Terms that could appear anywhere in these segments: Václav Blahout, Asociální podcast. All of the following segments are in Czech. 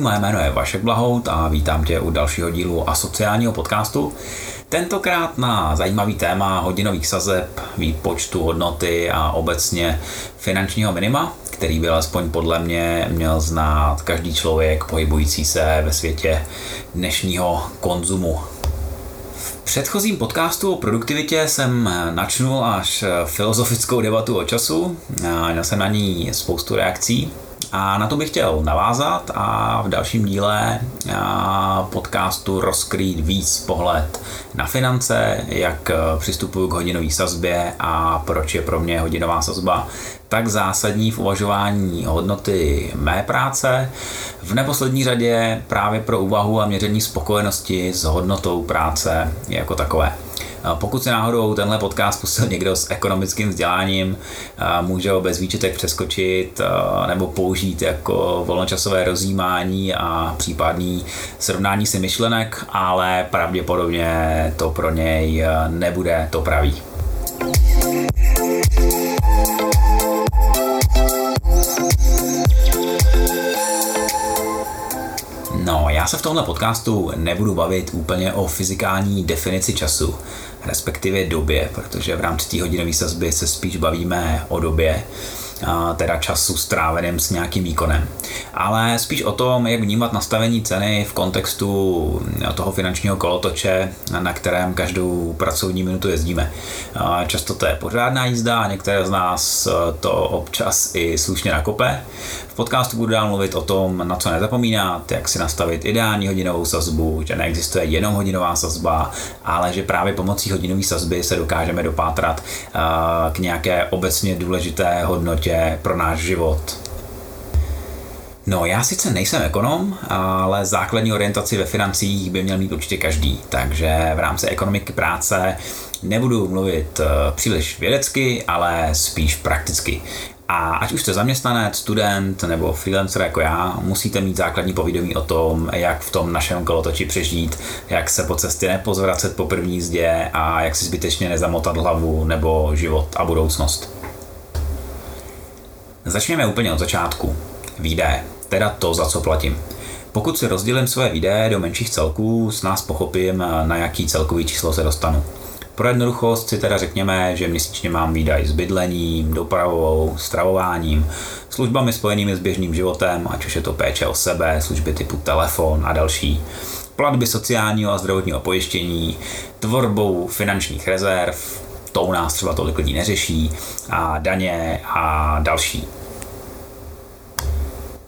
moje jméno je Vašek Blahout a vítám tě u dalšího dílu Asociálního podcastu. Tentokrát na zajímavý téma hodinových sazeb, výpočtu hodnoty a obecně finančního minima, který byl alespoň podle mě měl znát každý člověk pohybující se ve světě dnešního konzumu. V předchozím podcastu o produktivitě jsem načnul až filozofickou debatu o času, měl jsem na ní spoustu reakcí a na to bych chtěl navázat a v dalším díle podcastu rozkrýt víc pohled na finance, jak přistupuju k hodinové sazbě a proč je pro mě hodinová sazba tak zásadní v uvažování hodnoty mé práce, v neposlední řadě právě pro úvahu a měření spokojenosti s hodnotou práce jako takové. Pokud se náhodou tenhle podcast pustil někdo s ekonomickým vzděláním, může ho bez výčitek přeskočit nebo použít jako volnočasové rozjímání a případný srovnání si myšlenek, ale pravděpodobně to pro něj nebude to pravý. No, já se v tomhle podcastu nebudu bavit úplně o fyzikální definici času, respektive době, protože v rámci té hodinové sazby se spíš bavíme o době, teda času stráveným s nějakým výkonem. Ale spíš o tom, jak vnímat nastavení ceny v kontextu toho finančního kolotoče, na kterém každou pracovní minutu jezdíme. Často to je pořádná jízda a některé z nás to občas i slušně nakope. V podcastu budu dál mluvit o tom, na co nezapomínat, jak si nastavit ideální hodinovou sazbu, že neexistuje jenom hodinová sazba, ale že právě pomocí hodinové sazby se dokážeme dopátrat k nějaké obecně důležité hodnotě pro náš život. No, já sice nejsem ekonom, ale základní orientaci ve financích by měl mít určitě každý, takže v rámci ekonomiky práce nebudu mluvit příliš vědecky, ale spíš prakticky. A ať už jste zaměstnanec, student nebo freelancer jako já, musíte mít základní povědomí o tom, jak v tom našem kolotoči přežít, jak se po cestě nepozvracet po první jízdě a jak si zbytečně nezamotat hlavu nebo život a budoucnost. Začněme úplně od začátku. Výdaje, teda to, za co platím. Pokud si rozdělím své výdaje do menších celků, s nás pochopím, na jaký celkový číslo se dostanu. Pro jednoduchost si teda řekněme, že měsíčně mám výdaj s bydlením, dopravou, stravováním, službami spojenými s běžným životem, ať už je to péče o sebe, služby typu telefon a další, platby sociálního a zdravotního pojištění, tvorbou finančních rezerv, to u nás třeba tolik lidí neřeší, a daně a další.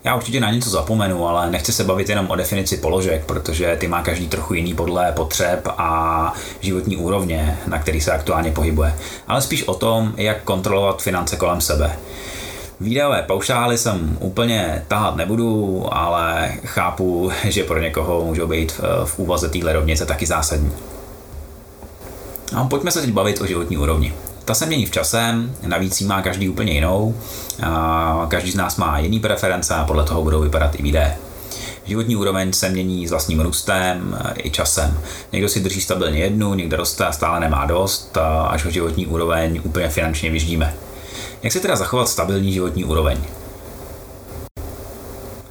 Já určitě na něco zapomenu, ale nechci se bavit jenom o definici položek, protože ty má každý trochu jiný podle potřeb a životní úrovně, na který se aktuálně pohybuje, ale spíš o tom, jak kontrolovat finance kolem sebe. Výdajové paušály jsem úplně tahat nebudu, ale chápu, že pro někoho můžou být v úvaze téhle rovnice taky zásadní. No, pojďme se teď bavit o životní úrovni. Ta se mění v čase, navíc ji má každý úplně jinou, každý z nás má jiný preference a podle toho budou vypadat i výdaje. Životní úroveň se mění s vlastním růstem i časem. Někdo si drží stabilně jednu, někdo roste a stále nemá dost, až ho životní úroveň úplně finančně vyždíme. Jak se teda zachovat stabilní životní úroveň?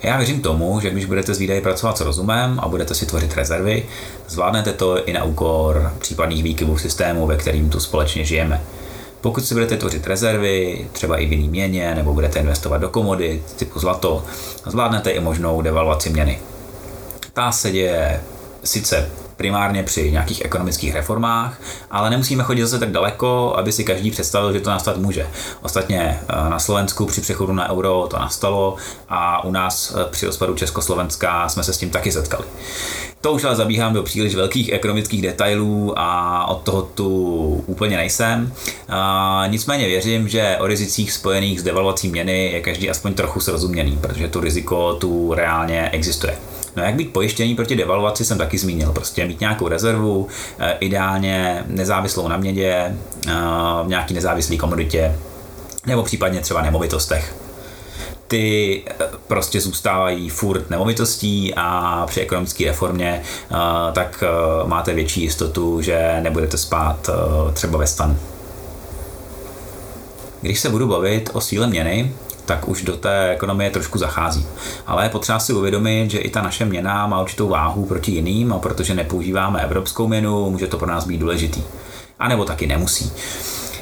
Já věřím tomu, že když budete s výdaji pracovat s rozumem a budete si tvořit rezervy, zvládnete to i na úkor případných výkyvů systému, ve kterým tu společně žijeme. Pokud si budete tvořit rezervy, třeba i v jiný měně, nebo budete investovat do komodit typu zlato, zvládnete i možnou devaluaci měny. Ta se děje sice primárně při nějakých ekonomických reformách, ale nemusíme chodit zase tak daleko, aby si každý představil, že to nastat může. Ostatně na Slovensku při přechodu na euro to nastalo a u nás při rozpadu Československa jsme se s tím taky setkali. To už ale zabíhám do příliš velkých ekonomických detailů a od toho tu úplně nejsem. Nicméně věřím, že o rizicích spojených s devaluací měny je každý aspoň trochu srozuměný, protože to riziko tu reálně existuje. No, jak být pojištěný proti devaluaci jsem taky zmínil, prostě mít nějakou rezervu, ideálně nezávislou na měně, v nějaký nezávislý komoditě nebo případně třeba nemovitostech. Ty prostě zůstávají furt nemovitostí a při ekonomické reformě tak máte větší jistotu, že nebudete spát třeba ve stanu. Když se budu bavit o síle měny, tak už do té ekonomie trošku zachází. Ale je potřeba si uvědomit, že i ta naše měna má určitou váhu proti jiným, a protože nepoužíváme evropskou měnu, může to pro nás být důležitý. A nebo taky nemusí.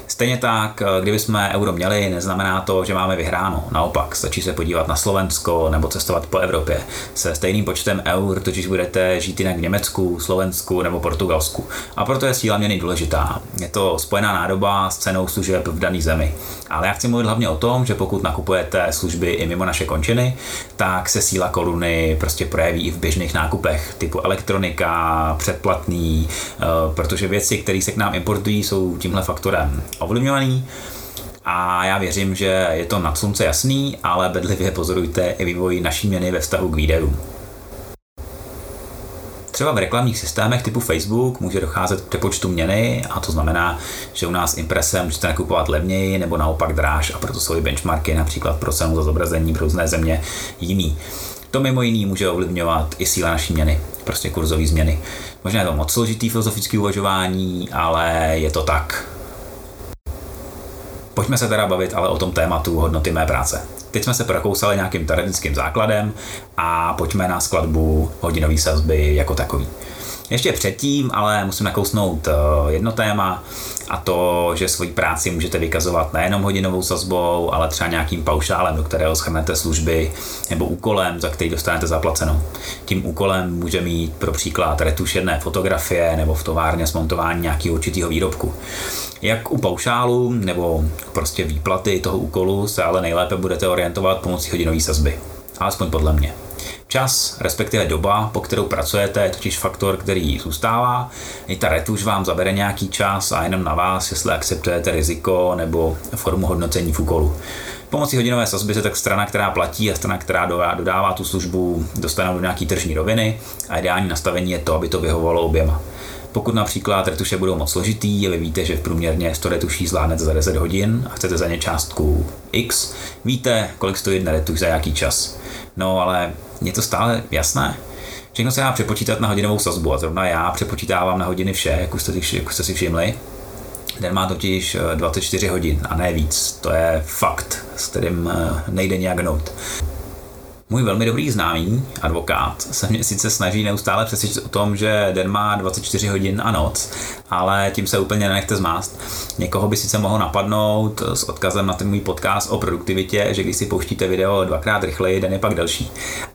Stejně tak, kdyby jsme euro měli, neznamená to, že máme vyhráno. Naopak, stačí se podívat na Slovensko nebo cestovat po Evropě. Se stejným počtem eur totiž budete žít jinak v Německu, Slovensku nebo Portugalsku. A proto je síla měny důležitá. Je to spojená nádoba s cenou služeb v dané zemi. Ale já chci mluvit hlavně o tom, že pokud nakupujete služby i mimo naše končiny, tak se síla koruny prostě projeví i v běžných nákupech typu elektronika, předplatný, protože věci, které se k nám importují, jsou tímhle faktorem ovlivňovaný. A já věřím, že je to nad slunce jasný, ale bedlivě pozorujte i vývoj naší měny ve vztahu k výdajům. Třeba v reklamních systémech typu Facebook může docházet k přepočtu měny, a to znamená, že u nás imprese můžete nakupovat levněji nebo naopak dráž, a proto jsou i benchmarky například pro cenu za zobrazení pro různé země jiný. To mimo jiný může ovlivňovat i síla naší měny, prostě kurzové změny. Možná je to moc složitý filozofický uvažování, ale je to tak. Pojďme se teda bavit ale o tom tématu hodnoty mé práce. Teď jsme se prokousali nějakým teoretickým základem a pojďme na skladbu hodinové sazby jako takový. Ještě předtím ale musím nakousnout jedno téma, a to, že svoji práci můžete vykazovat nejenom hodinovou sazbou, ale třeba nějakým paušálem, do kterého shrnete služby, nebo úkolem, za který dostanete zaplaceno. Tím úkolem může mít pro příklad retuš jedné fotografie nebo v továrně smontování nějakého určitého výrobku. Jak u paušálu nebo prostě výplaty toho úkolu se ale nejlépe budete orientovat pomocí hodinové sazby. Alespoň podle mě. Čas, respektive doba, po kterou pracujete, je totiž faktor, který zůstává. I ta retuš vám zabere nějaký čas a jenom na vás, jestli akceptujete riziko nebo formu hodnocení v úkolu. Pomocí hodinové sazby se tak strana, která platí, a strana, která dodává tu službu, dostanou do nějaký tržní roviny, a ideální nastavení je to, aby to vyhovovalo oběma. Pokud například retuše budou moc složitý a vy víte, že v průměrně 100 retuší zvládnete za 10 hodin a chcete za ně částku X, víte, kolik stojí jedna retuš za jaký čas. No ale je to stále jasné? Všechno se dá přepočítat na hodinovou sazbu, a zrovna já přepočítávám na hodiny vše, jak už jste si všimli. Den má totiž 24 hodin a ne víc. To je fakt, s kterým nejde nijak hnout. Můj velmi dobrý známý, advokát, se mě sice snaží neustále přesvědčit o tom, že den má 24 hodin a noc, ale tím se úplně nenechte zmást. Někoho by sice mohlo napadnout s odkazem na ten můj podcast o produktivitě, že když si pouštíte video dvakrát rychleji, den je pak delší.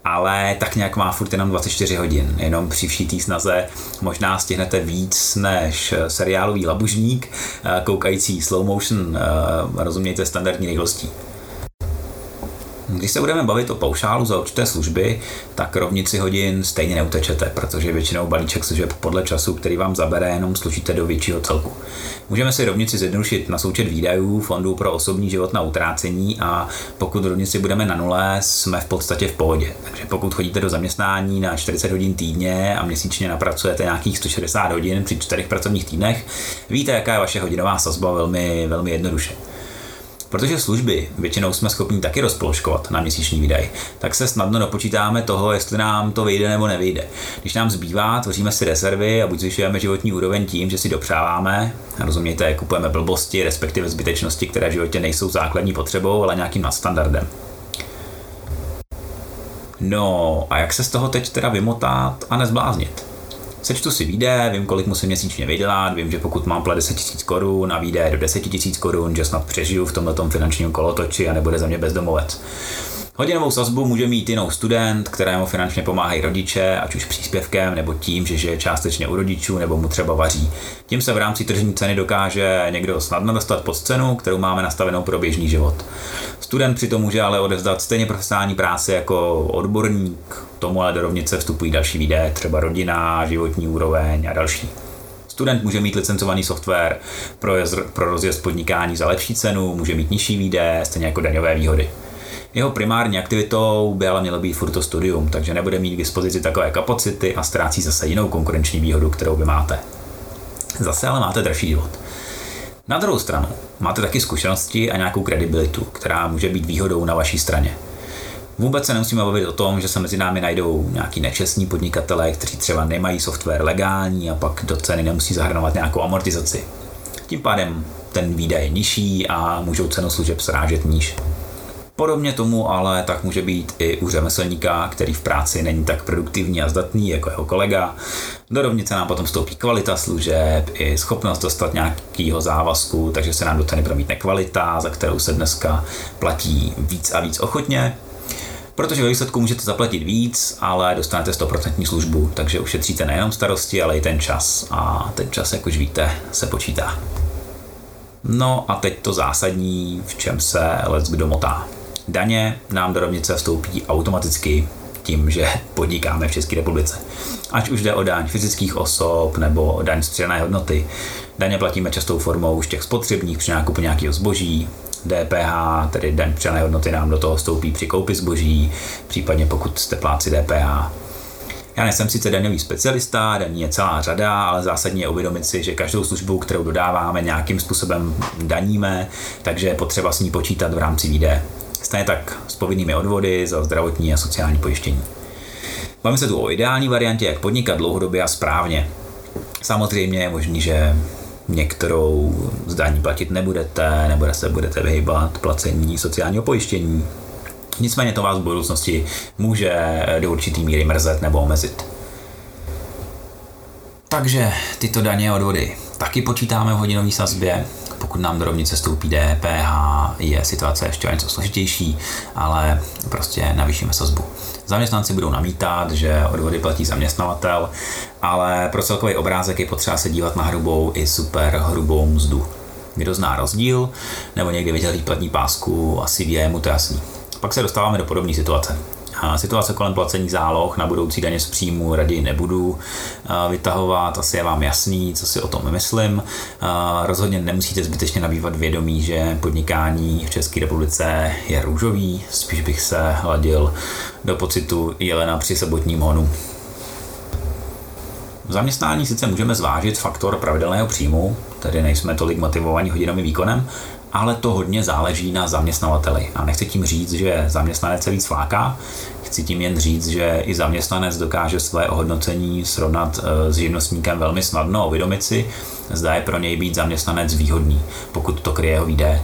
Ale tak nějak má furt jenom 24 hodin, jenom při vší té snaze možná stihnete víc než seriálový labužník, koukající slow motion, rozumějte standardní rychlostí. Když se budeme bavit o paušálu za určité služby, tak rovnici hodin stejně neutečete, protože většinou balíček služeb podle času, který vám zabere, jenom složíte do většího celku. Můžeme si rovnici zjednodušit na součet výdajů Fondu pro osobní život na utrácení, a pokud rovnici budeme na nule, jsme v podstatě v pohodě. Takže pokud chodíte do zaměstnání na 40 hodin týdně a měsíčně napracujete nějakých 160 hodin při 4 pracovních týdnech, víte, jaká je vaše hodinová sazba velmi, velmi jednoduše. Protože služby většinou jsme schopni taky rozpoložkovat na měsíční výdaj, tak se snadno dopočítáme toho, jestli nám to vyjde nebo nevyjde. Když nám zbývá, tvoříme si rezervy a buď zvyšujeme životní úroveň tím, že si dopřáváme, rozumějte, kupujeme blbosti, respektive zbytečnosti, které v životě nejsou základní potřebou, ale nějakým nadstandardem. No a jak se z toho teď teda vymotat a nezbláznit? Sečtu si výdaje, vím, kolik musím měsíčně vydělat, vím, že pokud mám plat 10 000 Kč a výdaje do 10 000 Kč, že snad přežiju v tomto finančním kolotoči a nebude za mě bezdomovec. Hodinovou sazbu může mít jinou student, kterému finančně pomáhají rodiče, ať už příspěvkem nebo tím, že žije částečně u rodičů nebo mu třeba vaří. Tím se v rámci tržní ceny dokáže někdo snadno dostat pod cenu, kterou máme nastavenou pro běžný život. Student přitom může ale odevzdat stejně profesionální práci jako odborník, tomu ale do rovnice vstupují další výdaje, třeba rodina, životní úroveň a další. Student může mít licencovaný software pro rozjezd podnikání za lepší cenu, může mít nižší výdaje, stejně jako daňové výhody. Jeho primární aktivitou by ale mělo být furt to studium, takže nebude mít k dispozici takové kapacity a ztrácí zase jinou konkurenční výhodu, kterou vy máte. Zase ale máte dražší život. Na druhou stranu máte taky zkušenosti a nějakou kredibilitu, která může být výhodou na vaší straně. Vůbec se nemusíme bavit o tom, že se mezi námi najdou nějaký nečestní podnikatelé, kteří třeba nemají software legální a pak do ceny nemusí zahrnovat nějakou amortizaci. Tím pádem ten výdaj je nižší a můžou cenu služeb srážet níž. Podobně tomu ale tak může být i u řemeslníka, který v práci není tak produktivní a zdatný jako jeho kolega. Do rovnice nám potom vstoupí kvalita služeb i schopnost dostat nějakého závazku, takže se nám dostane promítne kvalita, za kterou se dneska platí víc a víc ochotně. Protože ve výsledku můžete zaplatit víc, ale dostanete 100% službu, takže ušetříte nejenom starosti, ale i ten čas. A ten čas, jak už víte, se počítá. No a teď to zásadní, v čem se leckdo motá. Daně nám do rovnice vstoupí automaticky tím, že podnikáme v České republice. Ať už jde o daň fyzických osob nebo daň z přidané hodnoty. Daně platíme častou formou už těch spotřebních při nákupu nějakého zboží. DPH, tedy daň z přidané hodnoty, nám do toho vstoupí při koupi zboží, případně pokud jste plátci DPH. Já nejsem sice daňový specialista, daní je celá řada, ale zásadní je uvědomit si, že každou službu, kterou dodáváme, nějakým způsobem daníme, takže je potřeba s ní počítat v rámci výdeje. Stejně tak s povinnými odvody za zdravotní a sociální pojištění. Bavíme se tu o ideální variantě, jak podnikat dlouhodobě a správně. Samozřejmě je možný, že některou z daní platit nebudete, nebo se budete vyhýbat placení sociálního pojištění. Nicméně to vás v budoucnosti může do určité míry mrzet nebo omezit. Takže tyto daně a odvody taky počítáme v hodinové sazbě. Pokud nám do rovnice stoupí DPH, je situace ještě něco složitější, ale prostě navýšíme sazbu. Zaměstnanci budou namítat, že odvody platí zaměstnavatel, ale pro celkový obrázek je potřeba se dívat na hrubou i super hrubou mzdu. Kdo zná rozdíl, nebo někdy viděl výplatní pásku, asi ví, je mu to jasný. Pak se dostáváme do podobné situace. Situace kolem placení záloh na budoucí daně z příjmu raději nebudu vytahovat, asi je vám jasný, co si o tom myslím. Rozhodně nemusíte zbytečně nabývat vědomí, že podnikání v České republice je růžový, spíš bych se hladil do pocitu jelena při sobotním honu. V zaměstnání sice můžeme zvážit faktor pravidelného příjmu, tedy nejsme tolik motivovaní hodinovým výkonem, ale to hodně záleží na zaměstnavateli. A nechci tím říct, že zaměstnanec se víc fláká, chci tím jen říct, že i zaměstnanec dokáže své ohodnocení srovnat s živnostníkem velmi snadno a uvědomit si, zda je pro něj být zaměstnanec výhodný, pokud to kryje jeho výdaje.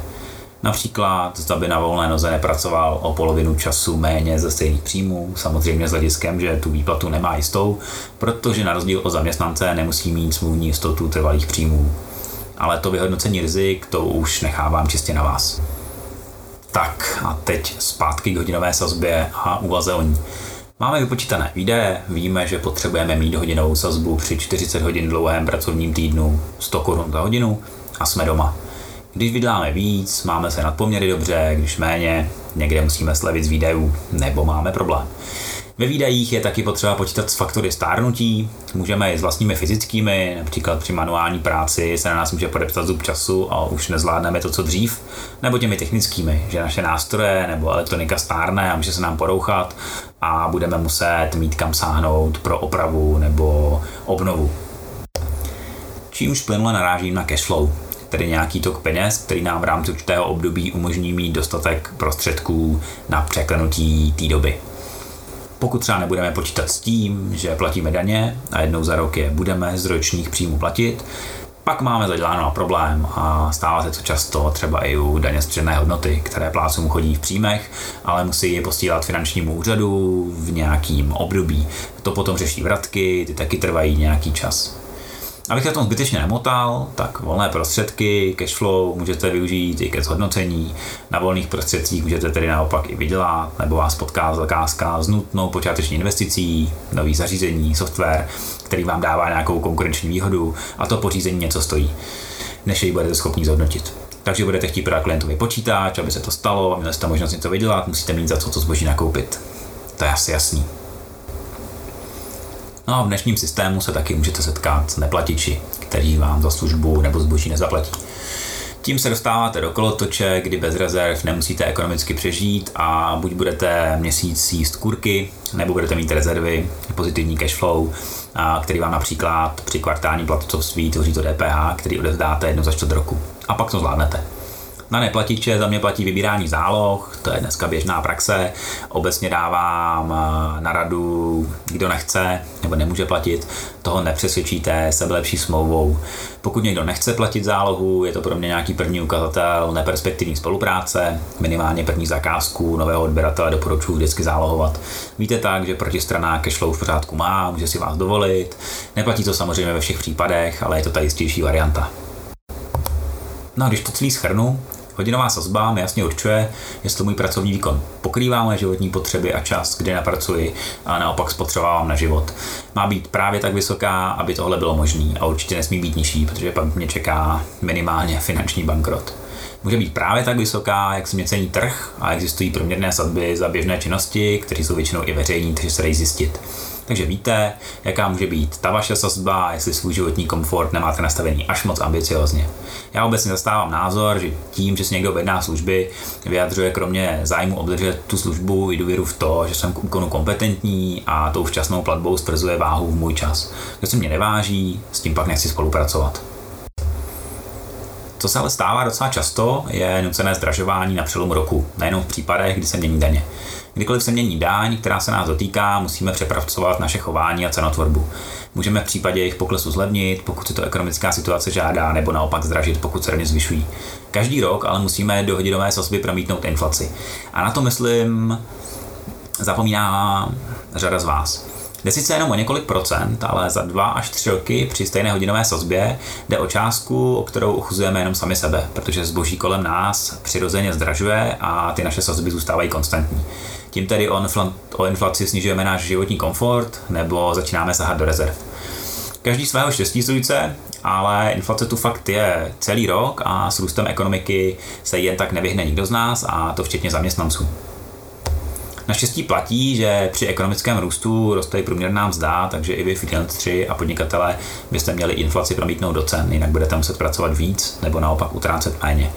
Například, zda by na volné noze nepracoval o polovinu času méně ze stejných příjmů, samozřejmě s hlediskem, že tu výplatu nemá jistou, protože na rozdíl od zaměstnance nemusí mít smluvní jistotu trvalých příjmů. Ale to vyhodnocení rizik, to už nechávám čistě na vás. Tak a teď zpátky k hodinové sazbě a úvaze o ní. Máme vypočítané výdaje, víme, že potřebujeme mít hodinovou sazbu při 40 hodin dlouhém pracovním týdnu 100 korun za hodinu a jsme doma. Když vydáme víc, máme se nad poměry dobře, když méně, někde musíme slevit z výdajů nebo máme problém. Ve výdajích je taky potřeba počítat s faktory stárnutí, můžeme i s vlastními fyzickými, například při manuální práci se na nás může podepsat zub času a už nezvládneme to, co dřív, nebo těmi technickými, že naše nástroje nebo elektronika stárne a může se nám porouchat a budeme muset mít kam sáhnout pro opravu nebo obnovu. Čímž plynule narážím na cashflow, tedy nějaký tok peněz, který nám v rámci určitého období umožní mít dostatek prostředků na překlenutí té doby. Pokud třeba nebudeme počítat s tím, že platíme daně a jednou za rok je budeme z ročních příjmů platit, pak máme zaděláno na problém a stává se to často třeba i u daně z přidané hodnoty, které plátcům chodí v příjmech, ale musí je posílat finančnímu úřadu v nějakým období. To potom řeší vratky, ty taky trvají nějaký čas. Abych se v tom zbytečně nemotal, tak volné prostředky, cashflow můžete využít i ke zhodnocení. Na volných prostředcích můžete tedy naopak i vydělat, nebo vás potká zakázka s nutnou počáteční investicí, nový zařízení, software, který vám dává nějakou konkurenční výhodu a to pořízení něco stojí, než ji budete schopni zhodnotit. Takže budete chtít prodat klientovi počítač, aby se to stalo, měli jste možnost něco vydělat, musíte mít za co to zboží nakoupit. To je asi jasný. No a v dnešním systému se taky můžete setkat s neplatiči, kteří vám za službu nebo zboží nezaplatí. Tím se dostáváte do kolotoče, kdy bez rezerv nemusíte ekonomicky přežít a buď budete měsíc jíst kurky, nebo budete mít rezervy, pozitivní cashflow, který vám například při kvartální platcovství tvoří to DPH, který odevzdáte jednou za čtvrt roku. A pak to zvládnete. Na neplatiče za mě platí vybírání záloh, to je dneska běžná praxe. Obecně dávám na radu, kdo nechce nebo nemůže platit, toho nepřesvědčíte sebelepší smlouvou. Pokud někdo nechce platit zálohu, je to pro mě nějaký první ukazatel neperspektivní spolupráce, minimálně první zakázku nového odběratele doporučuji vždycky zálohovat. Víte tak, že protistrana cashflow v pořádku má, může si vás dovolit. Neplatí to samozřejmě ve všech případech, ale je to ta jistější varianta. No a když to celý shrnu, hodinová sazba mi jasně určuje, jestli můj pracovní výkon pokrývá moje životní potřeby a čas, kdy napracuji, a naopak spotřebávám na život. Má být právě tak vysoká, aby tohle bylo možné, a určitě nesmí být nižší, protože pak mě čeká minimálně finanční bankrot. Může být právě tak vysoká, jak si mě cení trh, a existují průměrné sazby za běžné činnosti, které jsou většinou i veřejní, takže se dají zjistit. Takže víte, jaká může být ta vaše sazba, jestli svůj životní komfort nemáte nastavený až moc ambiciozně. Já obecně zastávám názor, že tím, že si někdo objedná služby, vyjadřuje kromě zájmu obdržet tu službu i důvěru v to, že jsem k úkonu kompetentní, a tou včasnou platbou stvrzuje váhu v můj čas. Kdo se mě neváží, s tím pak nechci spolupracovat. Co se ale stává docela často, je nucené zdražování na přelomu roku, nejenom v případech, kdy se mění daně. Kdykoliv se mění daň, která se nás dotýká, musíme přepracovat naše chování a cenotvorbu. Můžeme v případě jejich poklesu zlevnit, pokud si to ekonomická situace žádá, nebo naopak zdražit, pokud se daně zvyšují. Každý rok ale musíme do hodinové sazby promítnout inflaci. A na to, myslím, zapomíná řada z vás. Jde sice jenom o několik procent, ale za 2 až 3 roky při stejné hodinové sazbě jde o částku, o kterou ochuzujeme jenom sami sebe, protože zboží kolem nás přirozeně zdražuje a ty naše sazby zůstávají konstantní. Tím tedy o inflaci snižujeme náš životní komfort nebo začínáme sahat do rezerv. Každý svého štěstí sudíce, ale inflace tu fakt je celý rok a s růstem ekonomiky se jen tak nevyhne nikdo z nás, a to včetně zaměstnanců. Naštěstí platí, že při ekonomickém růstu roste i průměrná mzda, takže i vy freelanceři a podnikatelé byste měli inflaci promítnout do cen, jinak budete muset pracovat víc nebo naopak utrácet méně.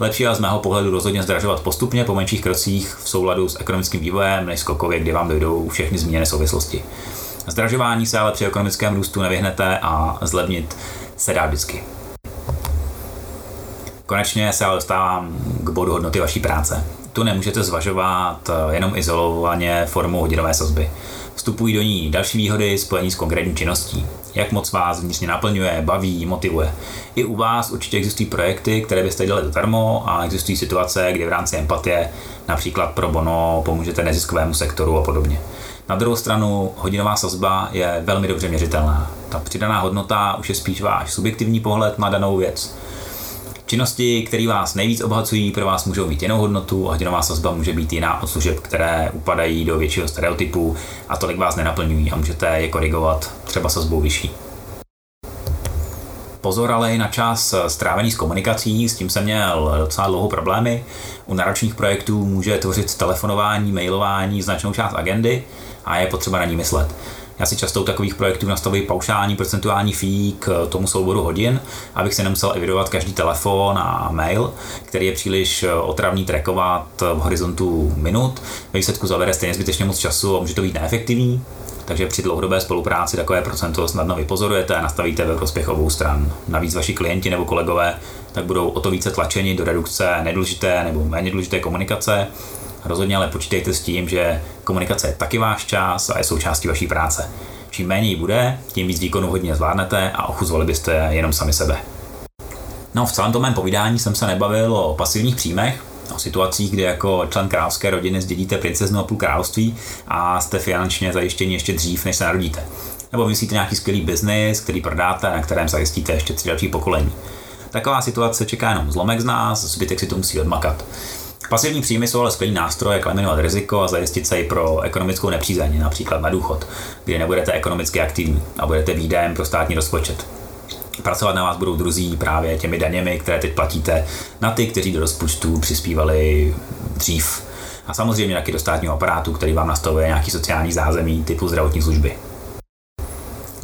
Lepší ale z mého pohledu rozhodně zdražovat postupně po menších krocích v souladu s ekonomickým vývojem než skokově, kdy vám dojdou všechny zmíněné souvislosti. Zdražování se ale při ekonomickém růstu nevyhnete a zlevnit se dá vždycky. Konečně se ale dostávám k bodu hodnoty vaší práce. Tu nemůžete zvažovat jenom izolovaně formou hodinové sazby. Vstupují do ní další výhody spojení s konkrétní činností. Jak moc vás vnitřně naplňuje, baví, motivuje. I u vás určitě existují projekty, které byste dělali zadarmo, a existují situace, kdy v rámci empatie, například pro bono, pomůžete neziskovému sektoru a podobně. Na druhou stranu hodinová sazba je velmi dobře měřitelná. Ta přidaná hodnota už je spíš váš subjektivní pohled na danou věc. Činnosti, které vás nejvíc obohacují, pro vás můžou mít jinou hodnotu, a hodinová sazba může být jiná od služeb, které upadají do většího stereotypu a tolik vás nenaplňují, a můžete je korigovat třeba sazbou vyšší. Pozor ale i na čas strávený s komunikací, s tím jsem měl docela dlouho problémy. U náročných projektů může tvořit telefonování, mailování značnou část agendy a je potřeba na ní myslet. Já si často u takových projektů nastavuji paušální procentuální fee k tomu souboru hodin, abych se nemusel evidovat každý telefon a mail, který je příliš otravný trackovat v horizontu minut. Ve výsledku zabere stejně zbytečně moc času a může to být neefektivní, takže při dlouhodobé spolupráci takové procento snadno vypozorujete a nastavíte ve prospěch obou stran. Navíc vaši klienti nebo kolegové tak budou o to více tlačeni do redukce nedůležité nebo méně důležité komunikace. Rozhodně ale počítejte s tím, že komunikace je taky váš čas a je součástí vaší práce. Čím méně ji bude, tím víc výkonu hodně zvládnete a ochuzovali byste jenom sami sebe. No, v celém tom mém povídání jsem se nebavil o pasivních příjmech, o situacích, kdy jako člen královské rodiny zdědíte princeznu a půl království a jste finančně zajištěni ještě dřív, než se narodíte. Nebo vymyslíte nějaký skvělý biznis, který prodáte, na kterém zajistíte ještě 3 další pokolení. Taková situace čeká jenom zlomek z nás, zbytek si to musí odmakat. Pasivní příjmy jsou ale skvělý nástroj, jak eliminovat riziko a zajistit se i pro ekonomickou nepřízeň, například na důchod, kdy nebudete ekonomicky aktivní a budete výdajem pro státní rozpočet. Pracovat na vás budou druzí právě těmi daněmi, které teď platíte, na ty, kteří do rozpočtu přispívali dřív. A samozřejmě taky do státního aparátu, který vám nastavuje nějaký sociální zázemí typu zdravotní služby.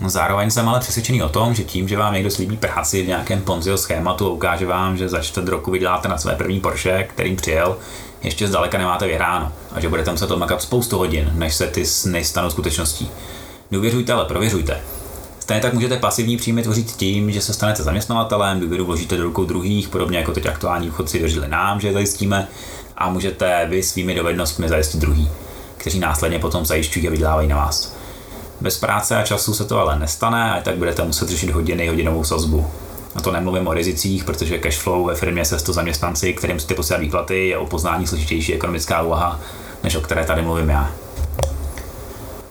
Zároveň jsem ale přesvědčený o tom, že tím, že vám někdo slíbí práci v nějakém Ponziho schématu a ukáže vám, že za 4 roku vyděláte na své první Porsche, kterým přijel, ještě zdaleka nemáte vyhráno a že budete muset odmakat spoustu hodin, než se ty sny stanou skutečností. Důvěřujte, ale prověřujte. Stejně tak můžete pasivní příjmy tvořit tím, že se stanete zaměstnavatelem, důvěru vložíte do rukou druhých, podobně jako teď aktuální důchodci věřili nám, že je zajistíme, a můžete vy svými dovednostmi zajistit druhý, kteří následně potom zajišťují a vydělávají na vás. Bez práce a času se to ale nestane, a tak budete muset řešit hodinovou sazbu. A to nemluvím o rizicích, protože cash flow ve firmě se 100 zaměstnanci, kterým musíte posílat výplaty, je o poznání složitější ekonomická úvaha, než o které tady mluvím já.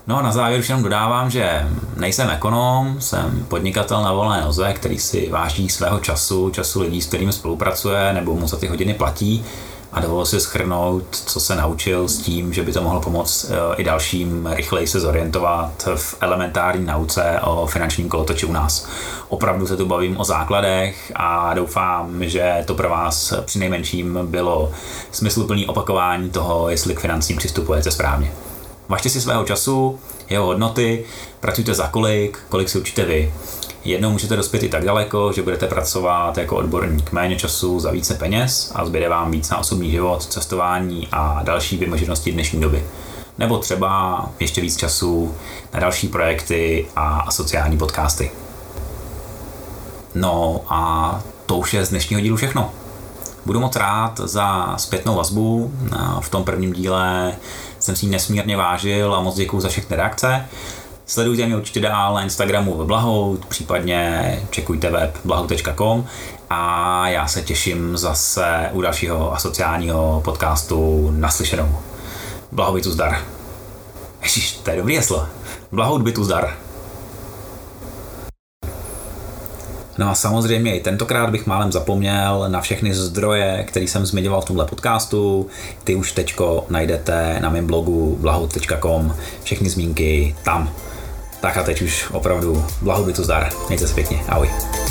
No a na závěr už jenom dodávám, že nejsem ekonom, jsem podnikatel na volné noze, který si váží svého času, času lidí, s kterými spolupracuje, nebo mu za ty hodiny platí, a dovolil si shrnout, co se naučil, s tím, že by to mohlo pomoct i dalším rychleji se zorientovat v elementární nauce o finančním kolotoči u nás. Opravdu se tu bavím o základech a doufám, že to pro vás přinejmenším bylo smysluplné opakování toho, jestli k financím přistupujete správně. Važte si svého času, jeho hodnoty, pracujte za kolik si učíte vy. Jednou můžete dospět i tak daleko, že budete pracovat jako odborník méně času za více peněz a zbyde vám víc na osobní život, cestování a další vymoženosti dnešní doby. Nebo třeba ještě víc času na další projekty a sociální podcasty. No a to už je z dnešního dílu všechno. Budu moc rád za zpětnou vazbu. V tom prvním díle jsem si nesmírně vážil a moc děkuju za všechny reakce. Sledujte mě určitě dál na Instagramu @blahout, případně čekujte web blahout.com a já se těším zase u dalšího asociálního podcastu naslyšenou. Blahobytu zdar. Ježiš, to je dobrý heslo. Blahout bytu zdar. No a samozřejmě i tentokrát bych málem zapomněl na všechny zdroje, které jsem zmiňoval v tomhle podcastu. Ty už teďko najdete na mém blogu blahout.com. Všechny zmínky tam. Tak a teď už opravdu blahobytu zdar, mějte se pěkně, ahoj.